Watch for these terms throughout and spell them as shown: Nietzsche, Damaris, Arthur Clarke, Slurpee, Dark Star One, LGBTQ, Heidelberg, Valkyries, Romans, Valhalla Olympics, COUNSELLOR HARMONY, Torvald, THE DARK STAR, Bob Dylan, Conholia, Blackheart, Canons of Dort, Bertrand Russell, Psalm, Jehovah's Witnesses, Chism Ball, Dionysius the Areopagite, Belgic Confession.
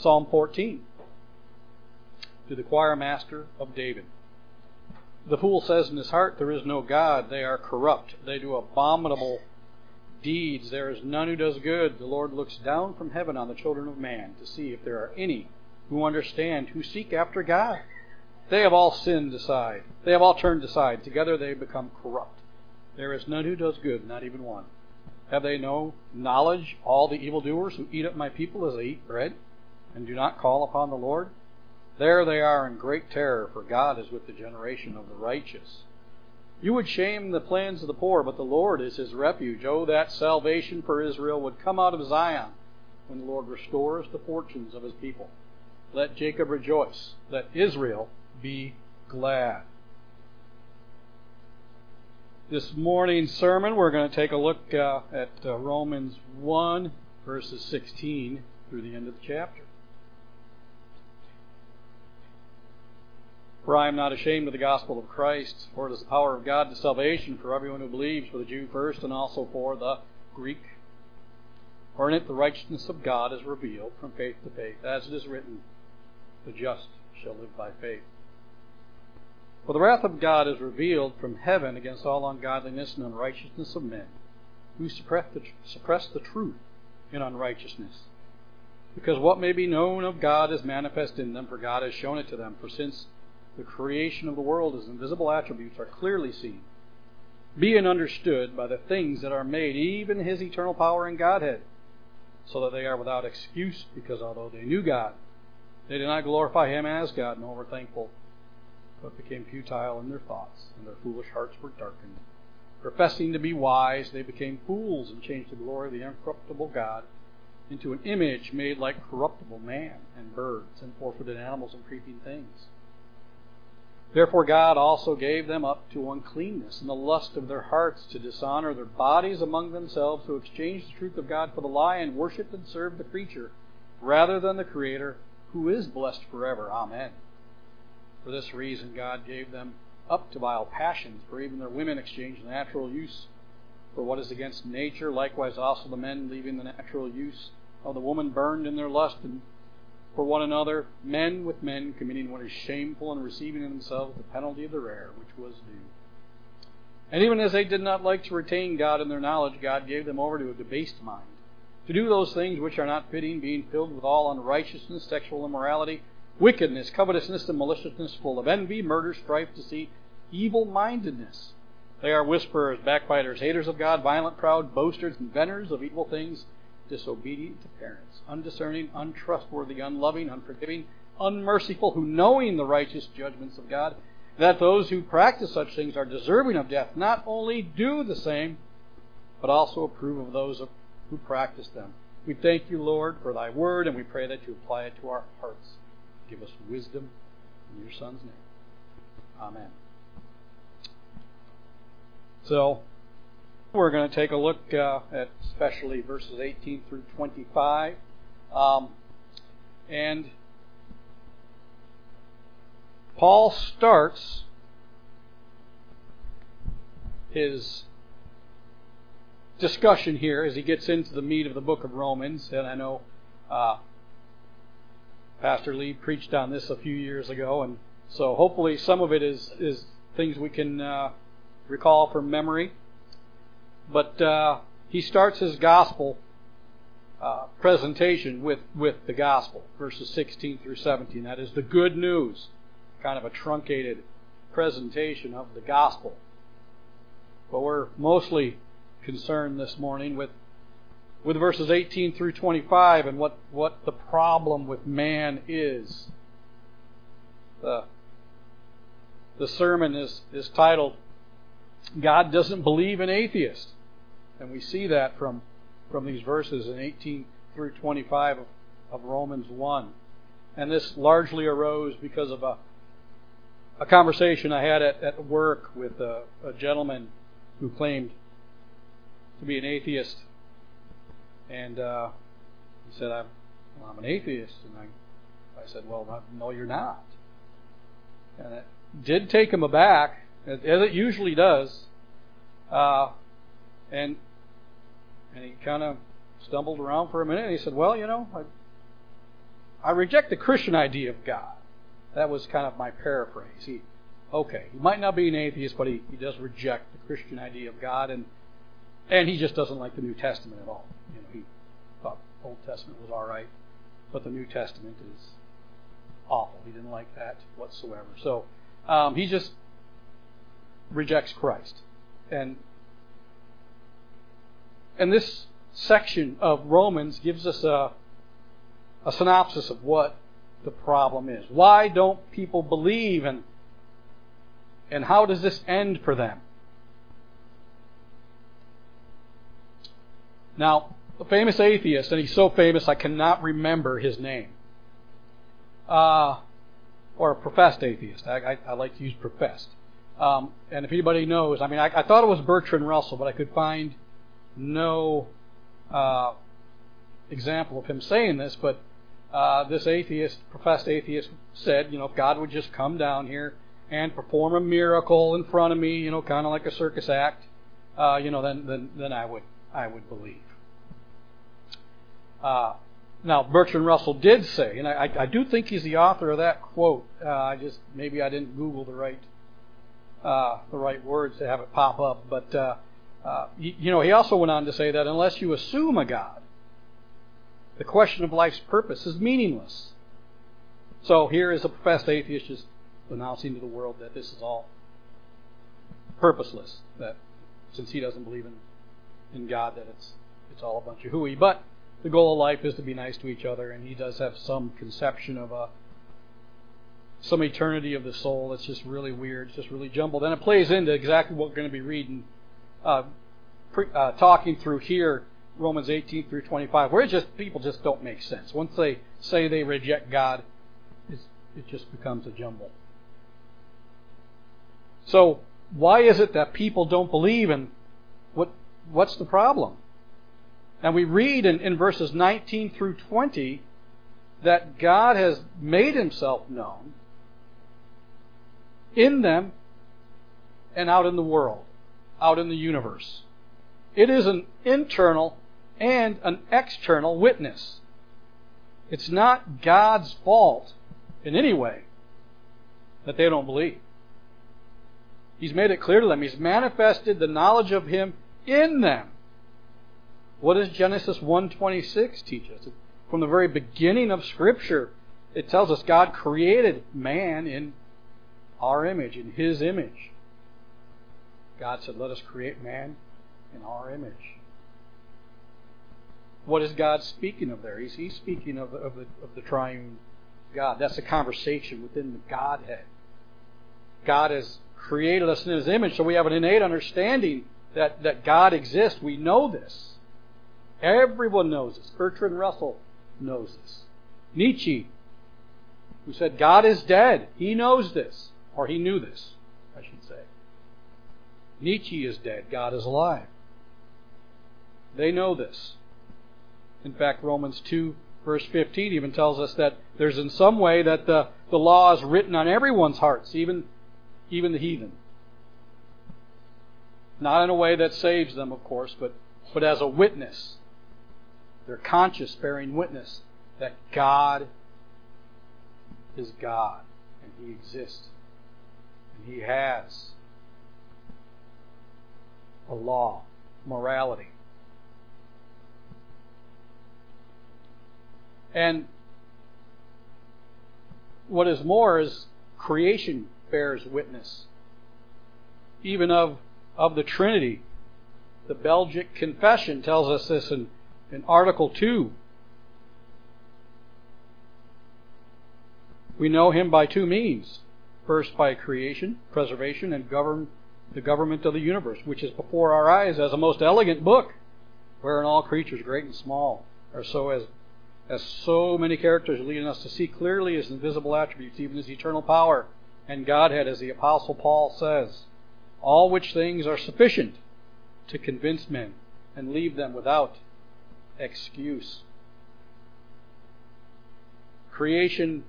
Psalm 14, to the choir master of David. The fool says in his heart, there is no God. They are corrupt. They do abominable deeds. There is none who does good. The Lord looks down from heaven on the children of man to see if there are any who understand, who seek after God. They have all sinned aside. They have all turned aside. Together they become corrupt. There is none who does good, not even one. Have they no knowledge, all the evildoers who eat up my people as they eat bread, and do not call upon the Lord? There they are in great terror, for God is with the generation of the righteous. You would shame the plans of the poor, but the Lord is his refuge. Oh, that salvation for Israel would come out of Zion when the Lord restores the fortunes of his people. Let Jacob rejoice. Let Israel be glad. This morning's sermon, we're going to take a look at Romans 1, verses 16 through the end of the chapter. For I am not ashamed of the gospel of Christ, for it is the power of God to salvation for everyone who believes, for the Jew first and also for the Greek. For in it the righteousness of God is revealed from faith to faith, as it is written, the just shall live by faith. For the wrath of God is revealed from heaven against all ungodliness and unrighteousness of men, who suppress the truth in unrighteousness. Because what may be known of God is manifest in them, for God has shown it to them. For since the creation of the world, his invisible attributes are clearly seen, being understood by the things that are made, even his eternal power and Godhead, so that they are without excuse, because although they knew God, they did not glorify him as God, nor were thankful, but became futile in their thoughts, and their foolish hearts were darkened. Professing to be wise, they became fools and changed the glory of the incorruptible God into an image made like corruptible man and birds and four-footed animals and creeping things. Therefore God also gave them up to uncleanness and the lust of their hearts, to dishonor their bodies among themselves, who exchanged the truth of God for the lie and worshipped and served the creature rather than the Creator, who is blessed forever. Amen. For this reason God gave them up to vile passions, for even their women exchanged the natural use for what is against nature. Likewise also the men, leaving the natural use of the woman, burned in their lust and for one another, men with men, committing what is shameful and receiving in themselves the penalty of their error, which was due. And even as they did not like to retain God in their knowledge, God gave them over to a debased mind, to do those things which are not fitting, being filled with all unrighteousness, sexual immorality, wickedness, covetousness, and maliciousness, full of envy, murder, strife, deceit, evil-mindedness. They are whisperers, backbiters, haters of God, violent, proud, boasters, inventors of evil things, disobedient to parents, undiscerning, untrustworthy, unloving, unforgiving, unmerciful, who, knowing the righteous judgments of God, that those who practice such things are deserving of death, not only do the same, but also approve of those who practice them. We thank you, Lord, for thy word, and we pray that you apply it to our hearts. Give us wisdom in your Son's name. Amen. So, we're going to take a look at especially verses 18 through 25. And Paul starts his discussion here as he gets into the meat of the book of Romans. And I know Pastor Lee preached on this a few years ago, and so hopefully some of it is things we can recall from memory. But he starts his gospel presentation with the gospel, verses 16 through 17. That is the good news, kind of a truncated presentation of the gospel. But we're mostly concerned this morning with verses 18 through 25 and what the problem with man is. The sermon is titled, God Doesn't Believe in Atheists. And we see that from these verses in 18 through 25 of Romans 1. And this largely arose because of a conversation I had at work with a gentleman who claimed to be an atheist. And he said, I'm an atheist. And I said, well, no, you're not. And it did take him aback, as it usually does. And he kind of stumbled around for a minute, and he said, well, you know, I, I reject the Christian idea of God. That was kind of my paraphrase. He might not be an atheist, but he does reject the Christian idea of God, and he just doesn't like the New Testament at all. You know, he thought the Old Testament was all right, but the New Testament is awful. He didn't like that whatsoever. So he just rejects Christ. And this section of Romans gives us a synopsis of what the problem is. Why don't people believe, and how does this end for them? Now, a famous atheist, and he's so famous I cannot remember his name, or a professed atheist. I like to use professed. And if anybody knows, I thought it was Bertrand Russell, but I could find no example of him saying this, but this professed atheist said, if God would just come down here and perform a miracle in front of me, kind of like a circus act, then I would believe. Now, Bertrand Russell did say, and I do think he's the author of that quote. Maybe I didn't Google the right words to have it pop up, but he also went on to say that unless you assume a God, the question of life's purpose is meaningless. So here is a professed atheist just announcing to the world that this is all purposeless, that since he doesn't believe in God, that it's all a bunch of hooey. But the goal of life is to be nice to each other, and he does have some conception of some eternity of the soul that's just really weird, it's just really jumbled, and it plays into exactly what we're going to be reading, talking through here, Romans 18 through 25, where people just don't make sense. Once they say they reject God, it just becomes a jumble. So why is it that people don't believe, and what's the problem? And we read in verses 19 through 20 that God has made himself known in them and out in the world, out in the universe. It is an internal and an external witness. It's not God's fault in any way that they don't believe. He's made it clear to them. He's manifested the knowledge of him in them. What does Genesis 1:26 teach us? From the very beginning of Scripture, it tells us God created man in our image, in his image. God said, let us create man in our image. What is God speaking of there? He's speaking of the triune God. That's a conversation within the Godhead. God has created us in his image, so we have an innate understanding that God exists. We know this. Everyone knows this. Bertrand Russell knows this. Nietzsche, who said God is dead, he knows this, or he knew this, I should say. Nietzsche is dead, God is alive. They know this. In fact, Romans 2, verse 15 even tells us that there's in some way that the law is written on everyone's hearts, even the heathen. Not in a way that saves them, of course, but as a witness. Their conscience bearing witness that God is God, and he exists, and he has a law, morality. And what is more is creation bears witness, even of the Trinity. The Belgic Confession tells us this in Article 2. We know him by two means. First, by creation, preservation, and the government of the universe, which is before our eyes as a most elegant book, wherein all creatures, great and small, are so as so many characters leading us to see clearly his invisible attributes, even his eternal power and Godhead, as the Apostle Paul says, all which things are sufficient to convince men and leave them without excuse. Creation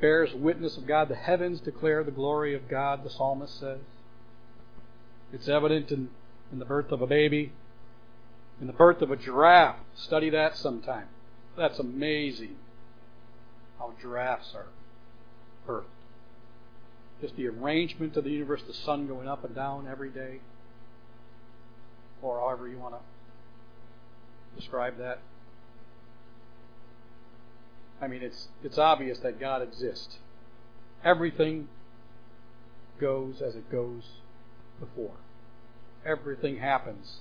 bears witness of God. The heavens declare the glory of God, the psalmist says. It's evident in the birth of a baby, in the birth of a giraffe. Study that sometime. That's amazing. how giraffes are birthed. Just the arrangement of the universe, the sun going up and down every day, or however you want to describe that. I mean, it's obvious that God exists. Everything goes as it goes before. Everything happens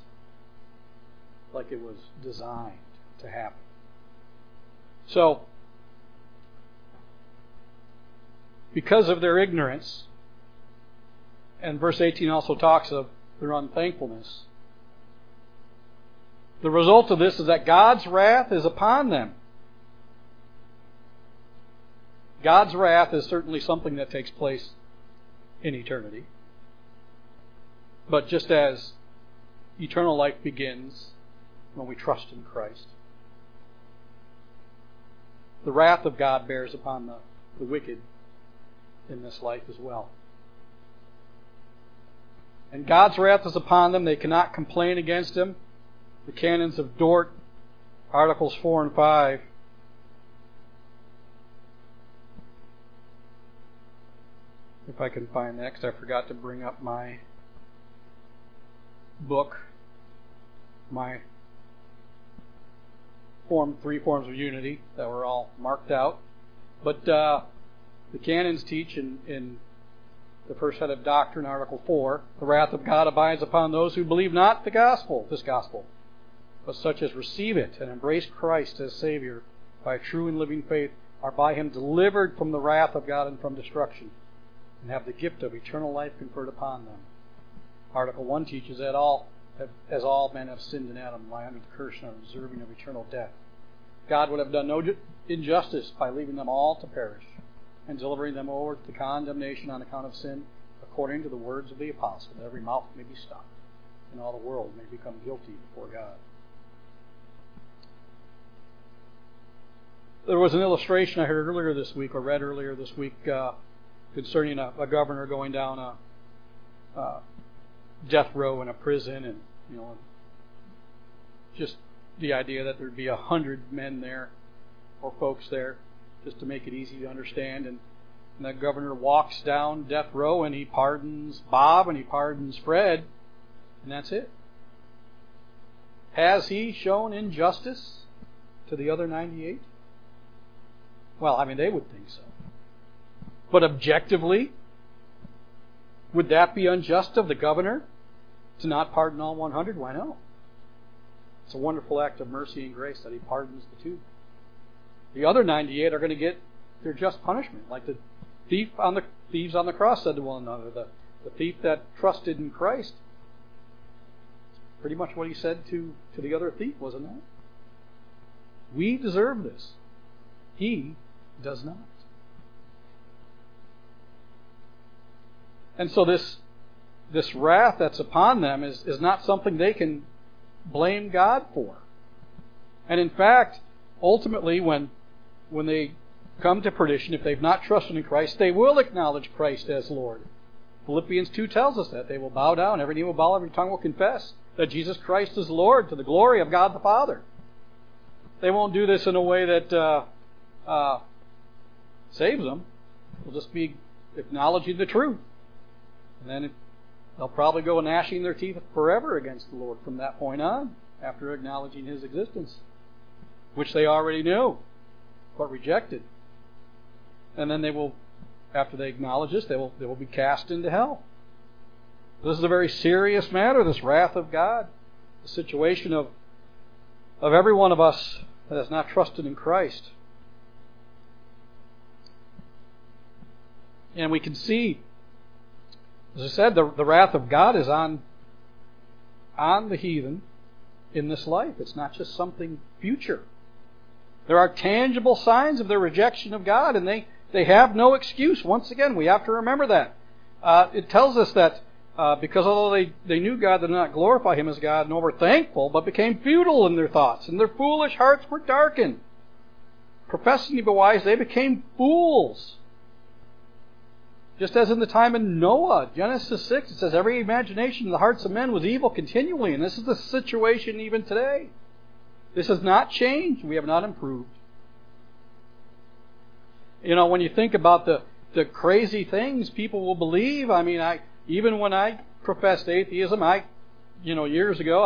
like it was designed to happen. So, because of their ignorance, and verse 18 also talks of their unthankfulness, the result of this is that God's wrath is upon them. God's wrath is certainly something that takes place in eternity. But just as eternal life begins when we trust in Christ, the wrath of God bears upon the wicked in this life as well. And God's wrath is upon them. They cannot complain against Him. The Canons of Dort, Articles 4 and 5, if I can find that, because I forgot to bring up my book, my three forms of unity that were all marked out. But the canons teach in the first head of doctrine, Article 4, the wrath of God abides upon those who believe not the gospel, this gospel, but such as receive it and embrace Christ as Savior by true and living faith are by Him delivered from the wrath of God and from destruction, and have the gift of eternal life conferred upon them. Article 1 teaches that all men have sinned in Adam, lie under the curse and are deserving of eternal death. God would have done no injustice by leaving them all to perish and delivering them over to condemnation on account of sin, according to the words of the apostle, that every mouth may be stopped and all the world may become guilty before God. There was an illustration I heard earlier this week, or read earlier this week, concerning a governor going down a death row in a prison, and you know, just the idea that there'd be 100 men there or folks there, just to make it easy to understand. And the governor walks down death row and he pardons Bob and he pardons Fred, and that's it. Has he shown injustice to the other 98? Well, I mean, they would think so. But objectively, would that be unjust of the governor to not pardon all 100? Why not? It's a wonderful act of mercy and grace that he pardons the two. The other 98 are going to get their just punishment, like the thieves on the cross said to one another. The thief that trusted in Christ, pretty much what he said to the other thief, wasn't it? We deserve this. He does not. And so this wrath that's upon them is not something they can blame God for. And in fact, ultimately, when they come to perdition, if they've not trusted in Christ, they will acknowledge Christ as Lord. Philippians 2 tells us that. They will bow down, every knee will bow, every tongue will confess that Jesus Christ is Lord, to the glory of God the Father. They won't do this in a way that saves them. They'll just be acknowledging the truth. And then they'll probably go gnashing their teeth forever against the Lord from that point on, after acknowledging His existence, which they already knew, but rejected. And then they will, after they acknowledge this, they will be cast into hell. This is a very serious matter, this wrath of God, the situation of every one of us that has not trusted in Christ. And we can see, as I said, the wrath of God is on the heathen in this life. It's not just something future. There are tangible signs of their rejection of God, and they have no excuse. Once again, we have to remember that. It tells us that because although they knew God, they did not glorify Him as God, nor were thankful, but became futile in their thoughts, and their foolish hearts were darkened. Professing to be wise, they became fools. Just as in the time of Noah, Genesis 6, it says, every imagination in the hearts of men was evil continually. And this is the situation even today. This has not changed. We have not improved. You know, when you think about the crazy things people will believe, I mean, even when I professed atheism, years ago,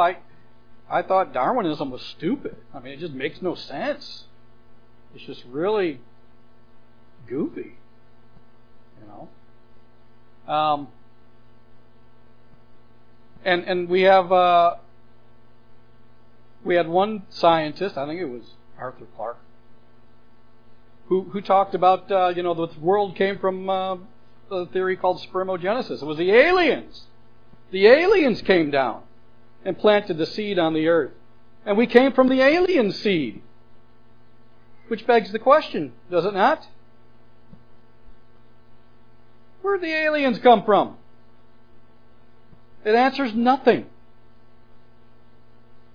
I thought Darwinism was stupid. I mean, it just makes no sense. It's just really goofy, you know. And we had one scientist, I think it was Arthur Clarke, who talked about the world came from a theory called spermogenesis. It was the aliens. The aliens came down and planted the seed on the earth, and we came from the alien seed. Which begs the question, does it not? Where did the aliens come from? It answers nothing.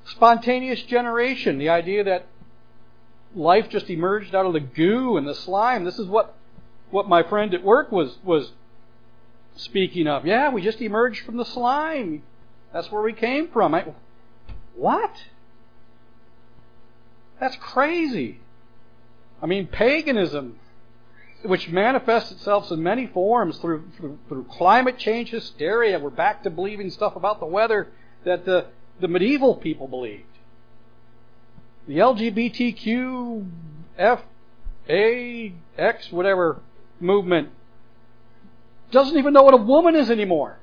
Spontaneous generation, the idea that life just emerged out of the goo and the slime. This is what my friend at work was speaking of. Yeah, we just emerged from the slime. That's where we came from. What? That's crazy. I mean, paganism, which manifests itself in many forms through climate change hysteria. We're back to believing stuff about the weather that the medieval people believed. The LGBTQ, F, A, X, whatever movement doesn't even know what a woman is anymore.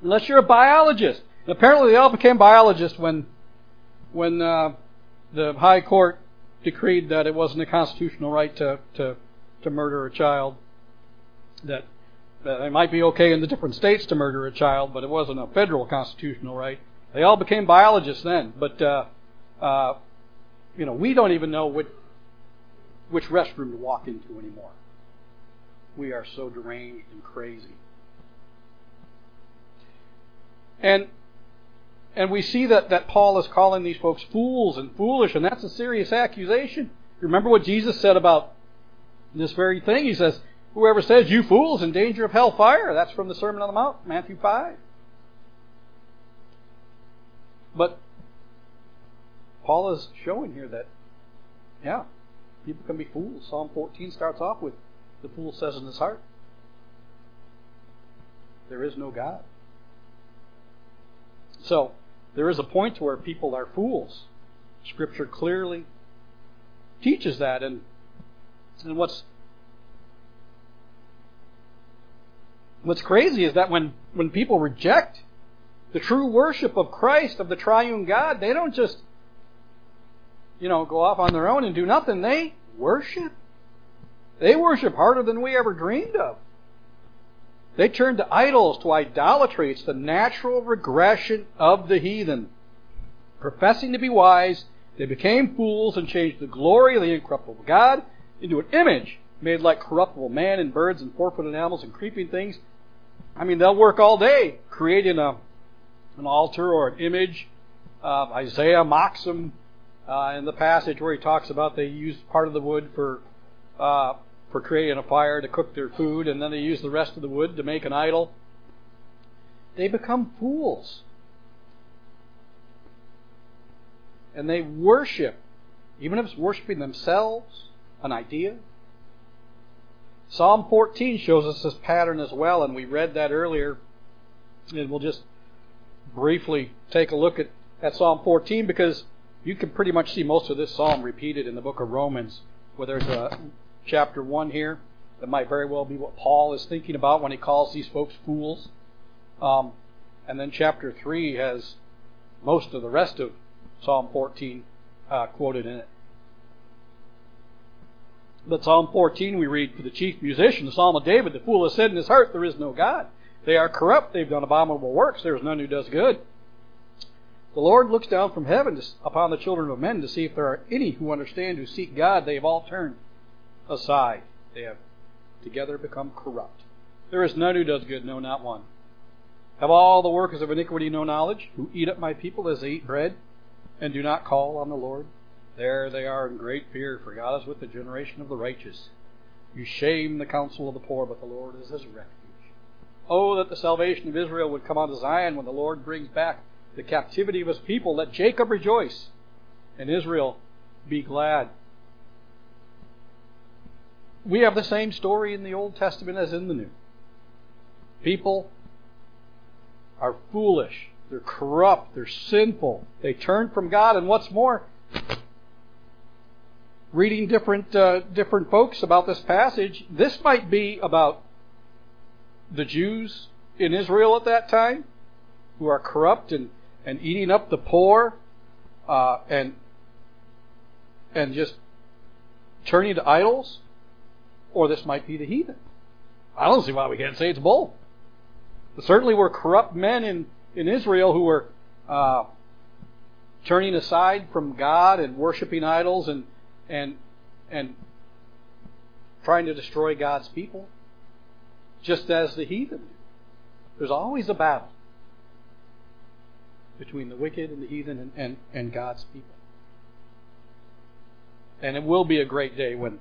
Unless you're a biologist. And apparently they all became biologists when the High Court decreed that it wasn't a constitutional right to murder a child. That it might be okay in the different states to murder a child, but it wasn't a federal constitutional right. They all became biologists then. But we don't even know which restroom to walk into anymore. We are so deranged and crazy. And we see that Paul is calling these folks fools and foolish, and that's a serious accusation. Remember what Jesus said about this very thing? He says, whoever says, you fools, in danger of hellfire. That's from the Sermon on the Mount, Matthew 5. But Paul is showing here that, yeah, people can be fools. Psalm 14 starts off with, the fool says in his heart, there is no God. So, there is a point to where people are fools. Scripture clearly teaches that. And what's crazy is that when people reject the true worship of Christ, of the triune God, they don't just go off on their own and do nothing. They worship. They worship harder than we ever dreamed of. They turn to idols, to idolatry. It's the natural regression of the heathen. Professing to be wise, they became fools and changed the glory of the incorruptible God into an image made like corruptible man and birds and four-footed animals and creeping things. I mean, they'll work all day creating an altar or an image. Isaiah mocks them in the passage where he talks about they used part of the wood for creating a fire to cook their food, and then they use the rest of the wood to make an idol. They become fools. And they worship, even if it's worshiping themselves, an idea. Psalm 14 shows us this pattern as well, and we read that earlier, and we'll just briefly take a look at Psalm 14, because you can pretty much see most of this psalm repeated in the book of Romans, where there's a chapter 1 here that might very well be what Paul is thinking about when he calls these folks fools, and then chapter 3 has most of the rest of Psalm 14 quoted in it. But Psalm 14 we read, for the chief musician, the Psalm of David, the fool has said in his heart, there is no God. They are corrupt, they've done abominable works, there is none who does good. The Lord looks down from heaven upon the children of men to see if there are any who understand, who seek God. They have all turned aside. They have together become corrupt. There is none who does good, no, not one. Have all the workers of iniquity no knowledge, who eat up my people as they eat bread, and do not call on the Lord? There they are in great fear, for God is with the generation of the righteous. You shame the counsel of the poor, but the Lord is his refuge. Oh, that the salvation of Israel would come out of Zion when the Lord brings back the captivity of his people. Let Jacob rejoice, and Israel be glad. We have the same story in the Old Testament as in the New. People are foolish. They're corrupt. They're sinful. They turn from God. And what's more, reading different folks about this passage, this might be about the Jews in Israel at that time who are corrupt and eating up the poor and just turning to idols. Or this might be the heathen. I don't see why we can't say it's both. But certainly were corrupt men in Israel who were turning aside from God and worshiping idols and trying to destroy God's people, just as the heathen do. There's always a battle between the wicked and the heathen and God's people. And it will be a great day when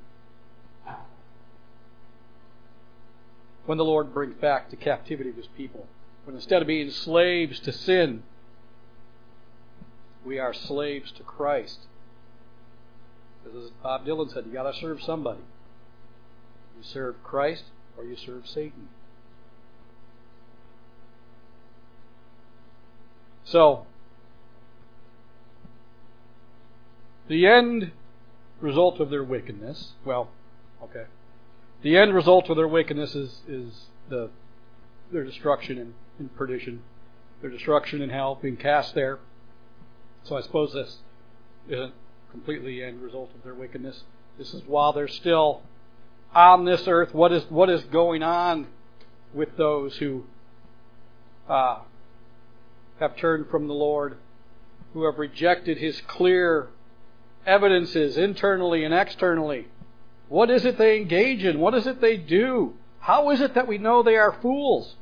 the Lord brings back to captivity of His people. When instead of being slaves to sin, we are slaves to Christ. Because as Bob Dylan said, you got to serve somebody. You serve Christ or you serve Satan. So, the end result of their wickedness, the end result of their wickedness is their destruction and perdition, their destruction in hell, being cast there. So I suppose this isn't completely the end result of their wickedness. This is while they're still on this earth. What is going on with those who have turned from the Lord, who have rejected His clear evidences internally and externally? What is it they engage in? What is it they do? How is it that we know they are fools?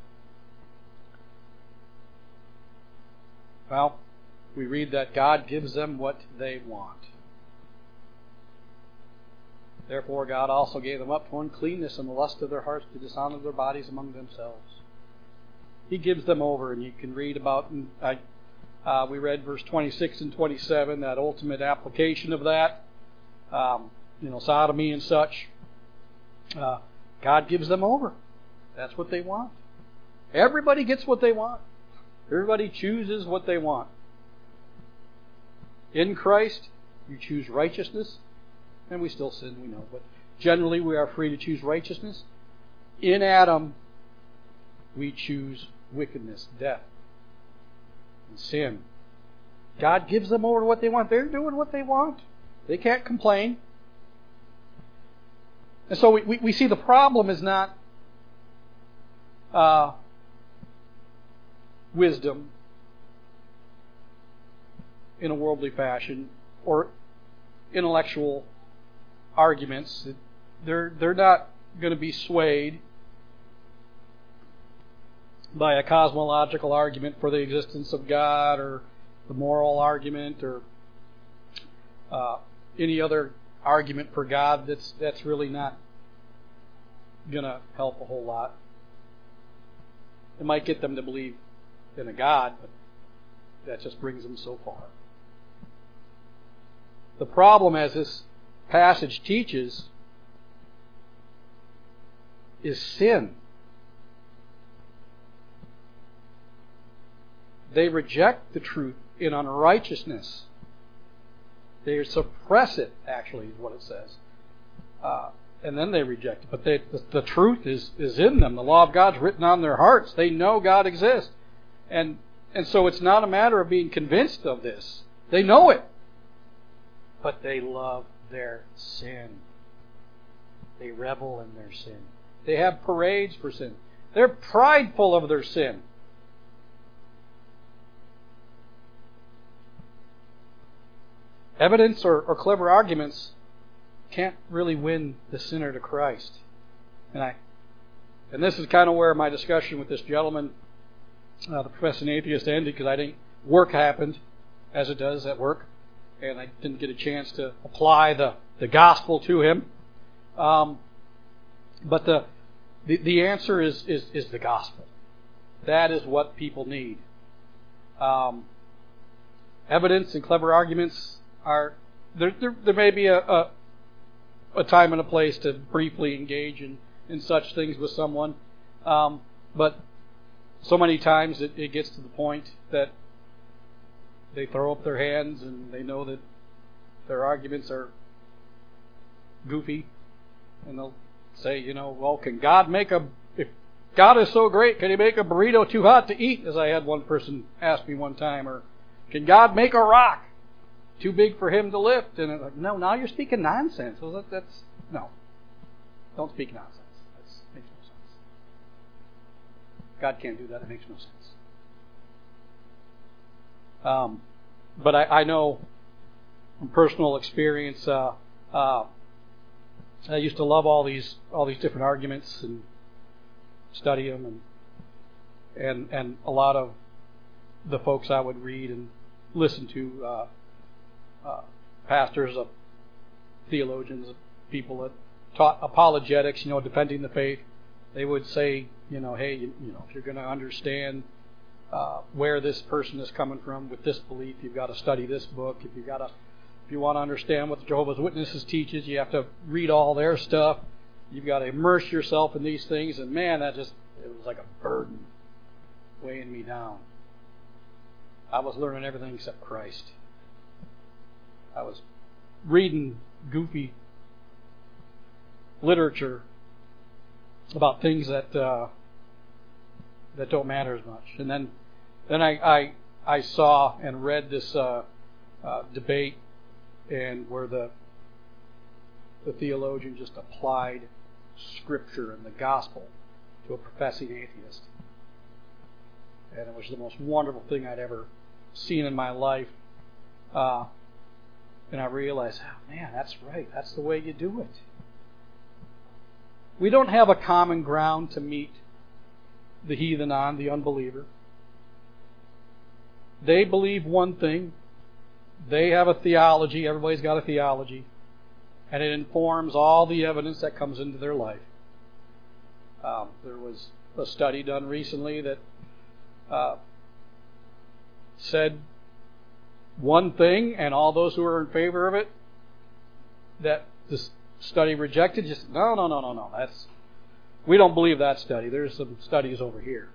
Well, we read that God gives them what they want. Therefore, God also gave them up to uncleanness and the lust of their hearts to dishonor their bodies among themselves. He gives them over, and you can read about, we read verse 26 and 27, that ultimate application of that. Sodomy and such. God gives them over. That's what they want. Everybody gets what they want. Everybody chooses what they want. In Christ, you choose righteousness, and we still sin, we know, but generally we are free to choose righteousness. In Adam, we choose wickedness, death, and sin. God gives them over to what they want. They're doing what they want. They can't complain. And so we see the problem is not wisdom in a worldly fashion or intellectual arguments. They're not going to be swayed by a cosmological argument for the existence of God or the moral argument or any other argument for God that's really not going to help a whole lot. It might get them to believe in a God, but that just brings them so far. The problem, as this passage teaches, is sin. They reject the truth in unrighteousness. They suppress it, actually, is what it says. And then they reject it. But the truth is in them. The law of God's written on their hearts. They know God exists. And so it's not a matter of being convinced of this. They know it. But they love their sin. They revel in their sin. They have parades for sin. They're prideful of their sin. Evidence or clever arguments can't really win the sinner to Christ. And this is kind of where my discussion with this gentleman, the professor and atheist, ended, because work happened, as it does at work, and I didn't get a chance to apply the gospel to him. But the answer is the gospel. That is what people need. Evidence and clever arguments. There may be a a time and a place to briefly engage in such things with someone. But so many times it gets to the point that they throw up their hands and they know that their arguments are goofy, and they'll say, you know, well, can God make a... if God is so great, can he make a burrito too hot to eat, as I had one person ask me one time, or can God make a rock too big for him to lift? And I'm like, no, now you're speaking nonsense. Well, that's... no. Don't speak nonsense. That makes no sense. God can't do that. It makes no sense. But I know from personal experience, I used to love all these different arguments and study them, and a lot of the folks I would read and listen to, pastors, theologians, people that taught apologetics, you know, defending the faith, they would say, you know, hey, you know, if you're going to understand where this person is coming from with this belief, you've got to study this book. If you want to understand what the Jehovah's Witnesses teaches, you have to read all their stuff. You've got to immerse yourself in these things. And man, it was like a burden weighing me down. I was learning everything except Christ. I was reading goofy literature about things that don't matter as much. And then I saw and read this debate, and where the theologian just applied Scripture and the gospel to a professing atheist. And it was the most wonderful thing I'd ever seen in my life. And I realized, oh, man, that's right. That's the way you do it. We don't have a common ground to meet the heathen on, the unbeliever. They believe one thing. They have a theology. Everybody's got a theology. And it informs all the evidence that comes into their life. There was a study done recently that said one thing, and all those who were in favor of it that this study rejected just, no, we don't believe that study. There's some studies over here.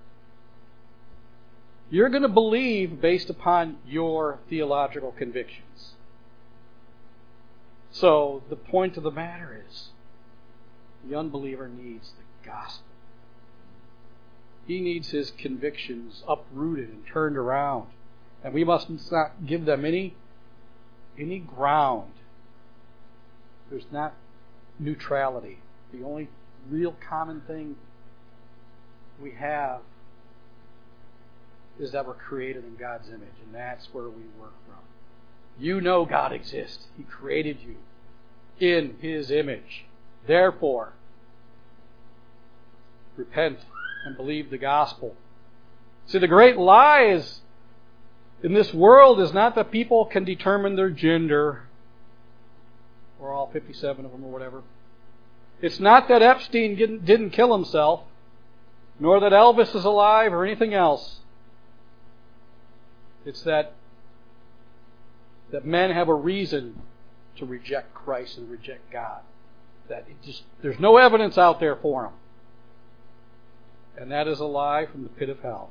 You're going to believe based upon your theological convictions. So the point of the matter is, the unbeliever needs the gospel. He needs his convictions uprooted and turned around. And we must not give them any ground. There's not neutrality. The only real common thing we have is that we're created in God's image, and that's where we work from. You know God exists. He created you in His image. Therefore, repent and believe the gospel. See, the great lies in this world is not that people can determine their gender, or all 57 of them, or whatever. It's not that Epstein didn't kill himself, nor that Elvis is alive, or anything else. It's that men have a reason to reject Christ and reject God. That there's no evidence out there for them. And that is a lie from the pit of hell.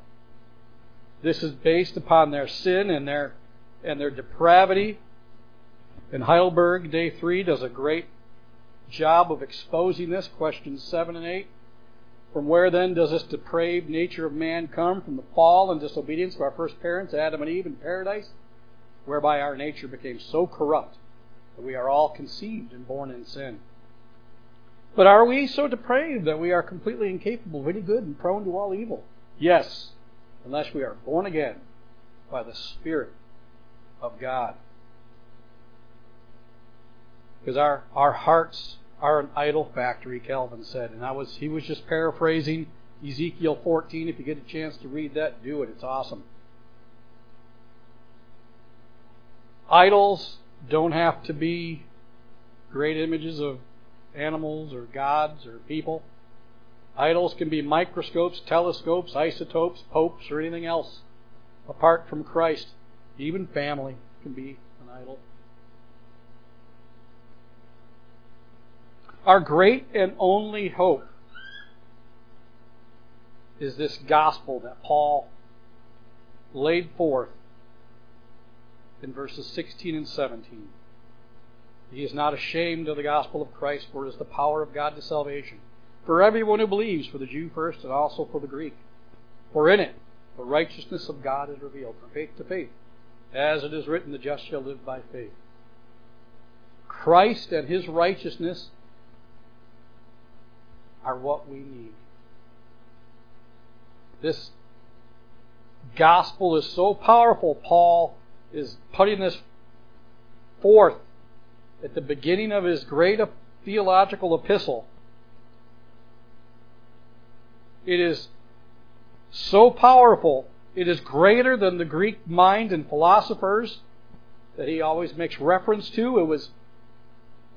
This is based upon their sin and their depravity. And Heidelberg, Day 3, does a great job of exposing this, questions 7 and 8. From where then does this depraved nature of man come? From the fall and disobedience of our first parents, Adam and Eve, in paradise, whereby our nature became so corrupt that we are all conceived and born in sin. But are we so depraved that we are completely incapable of any good and prone to all evil? Yes, unless we are born again by the Spirit of God. Because our hearts are an idol factory, Calvin said. And he was just paraphrasing Ezekiel 14. If you get a chance to read that, do it. It's awesome. Idols don't have to be great images of animals or gods or people. Idols can be microscopes, telescopes, isotopes, popes, or anything else apart from Christ. Even family can be an idol. Our great and only hope is this gospel that Paul laid forth in verses 16 and 17. He is not ashamed of the gospel of Christ, for it is the power of God to salvation, for everyone who believes, for the Jew first and also for the Greek. For in it the righteousness of God is revealed from faith to faith. As it is written, the just shall live by faith. Christ and his righteousness are what we need. This gospel is so powerful, Paul is putting this forth at the beginning of his great theological epistle. It is so powerful, it is greater than the Greek mind and philosophers that he always makes reference to. It was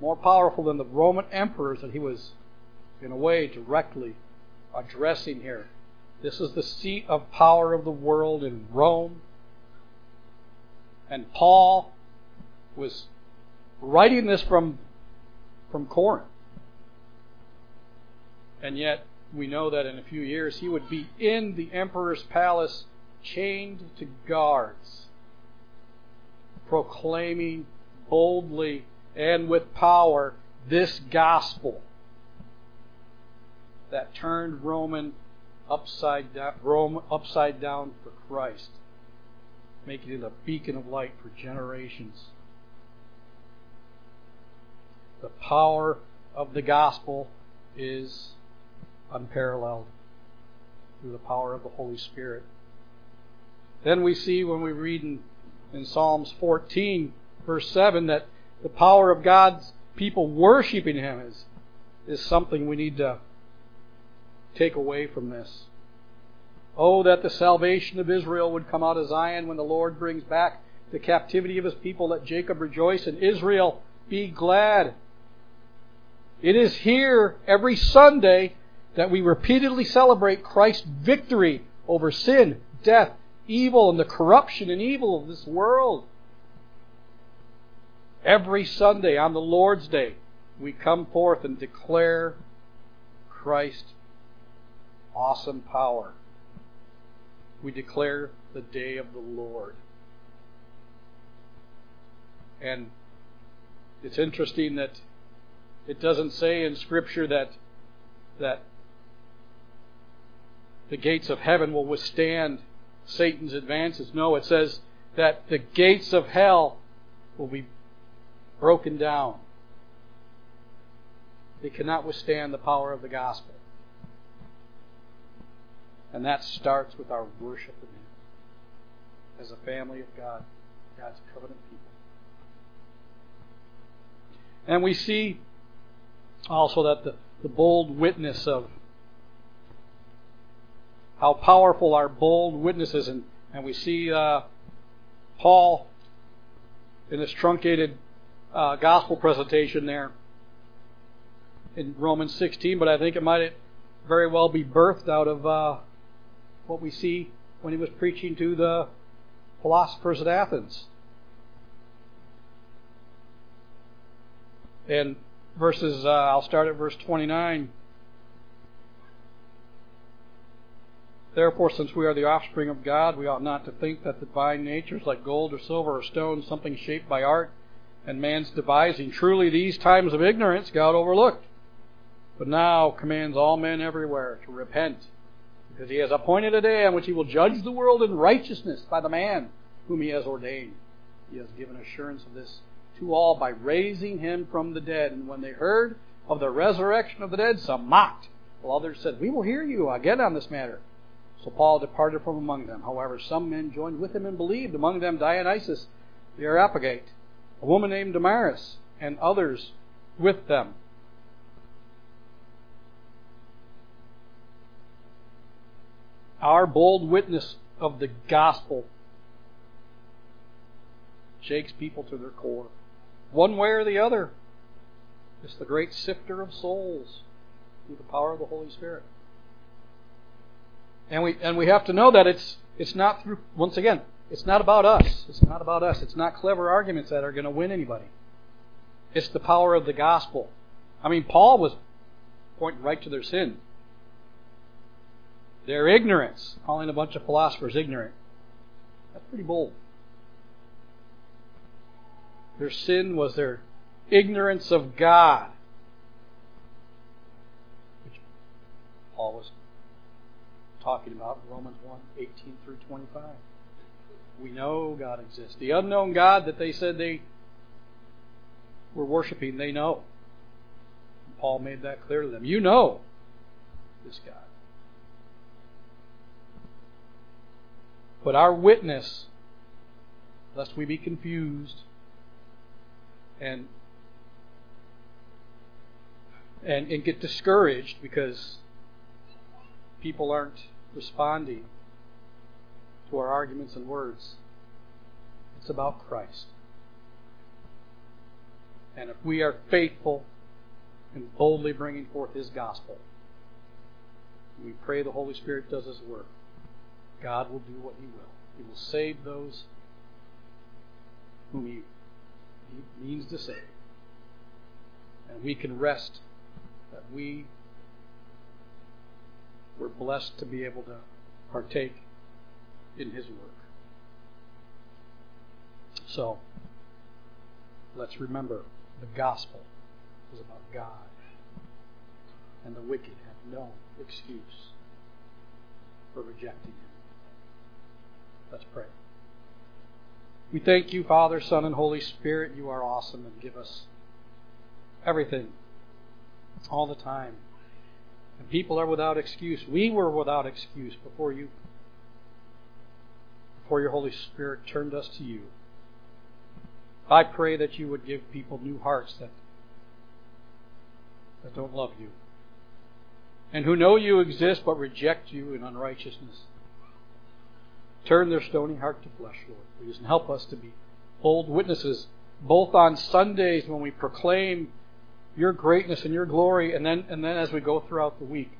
more powerful than the Roman emperors that he was, in a way, directly addressing here. This is the seat of power of the world in Rome. And Paul was writing this from Corinth. And yet, we know that in a few years he would be in the emperor's palace, chained to guards, proclaiming boldly and with power this gospel that turned Rome upside down for Christ, making it a beacon of light for generations. The power of the gospel is unparalleled through the power of the Holy Spirit. Then we see when we read in Psalms 14, verse 7, that the power of God's people worshiping Him is something we need to take away from this. Oh, that the salvation of Israel would come out of Zion when the Lord brings back the captivity of His people. Let Jacob rejoice and Israel be glad. It is here every Sunday that we repeatedly celebrate Christ's victory over sin, death, evil, and the corruption and evil of this world. Every Sunday on the Lord's Day, we come forth and declare Christ's awesome power. We declare the day of the Lord. And it's interesting that it doesn't say in Scripture that the gates of heaven will withstand Satan's advances. No, it says that the gates of hell will be broken down. They cannot withstand the power of the gospel. And that starts with our worship of Him as a family of God, God's covenant people. And we see also that the bold witness of how powerful our bold witnesses, and we see Paul in his truncated gospel presentation there in Romans 16, but I think it might very well be birthed out of what we see when he was preaching to the philosophers at Athens. And verses, I'll start at verse 29. Therefore, since we are the offspring of God, we ought not to think that the divine nature is like gold or silver or stone, something shaped by art and man's devising. Truly, these times of ignorance God overlooked, but now commands all men everywhere to repent, because He has appointed a day on which He will judge the world in righteousness by the man whom He has ordained. He has given assurance of this to all by raising Him from the dead. And when they heard of the resurrection of the dead, some mocked, while others said, "We will hear you again on this matter." So Paul departed from among them. However, some men joined with him and believed, among them Dionysius the Areopagite, a woman named Damaris, and others with them. Our bold witness of the gospel shakes people to their core. One way or the other, it's the great sifter of souls through the power of the Holy Spirit. And we have to know that it's not through, once again, it's not about us. It's not about us. It's not clever arguments that are going to win anybody. It's the power of the gospel. I mean, Paul was pointing right to their sin. Their ignorance, calling a bunch of philosophers ignorant. That's pretty bold. Their sin was their ignorance of God, which Paul was talking about in Romans 1:18 through 25. We know God exists. The unknown God that they said they were worshiping, they know. And Paul made that clear to them. You know this God. But our witness, lest we be confused and get discouraged because people aren't responding to our arguments and words. It's about Christ. And if we are faithful in boldly bringing forth His gospel, we pray the Holy Spirit does His work, God will do what He will. He will save those whom He means to save. And we can rest that we were blessed to be able to partake in His work. So, let's remember, the gospel is about God, and the wicked have no excuse for rejecting Him. Let's pray. We thank You, Father, Son, and Holy Spirit. You are awesome and give us everything, all the time. And people are without excuse. We were without excuse before You, before Your Holy Spirit turned us to You. I pray that You would give people new hearts that don't love You, and who know You exist but reject You in unrighteousness. Turn their stony heart to flesh, Lord, please, and help us to be bold witnesses, both on Sundays when we proclaim Your greatness and Your glory, and then as we go throughout the week.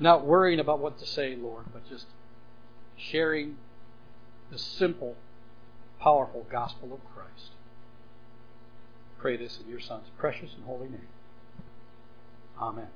Not worrying about what to say, Lord, but just sharing the simple, powerful gospel of Christ. Pray this in Your Son's precious and holy name. Amen.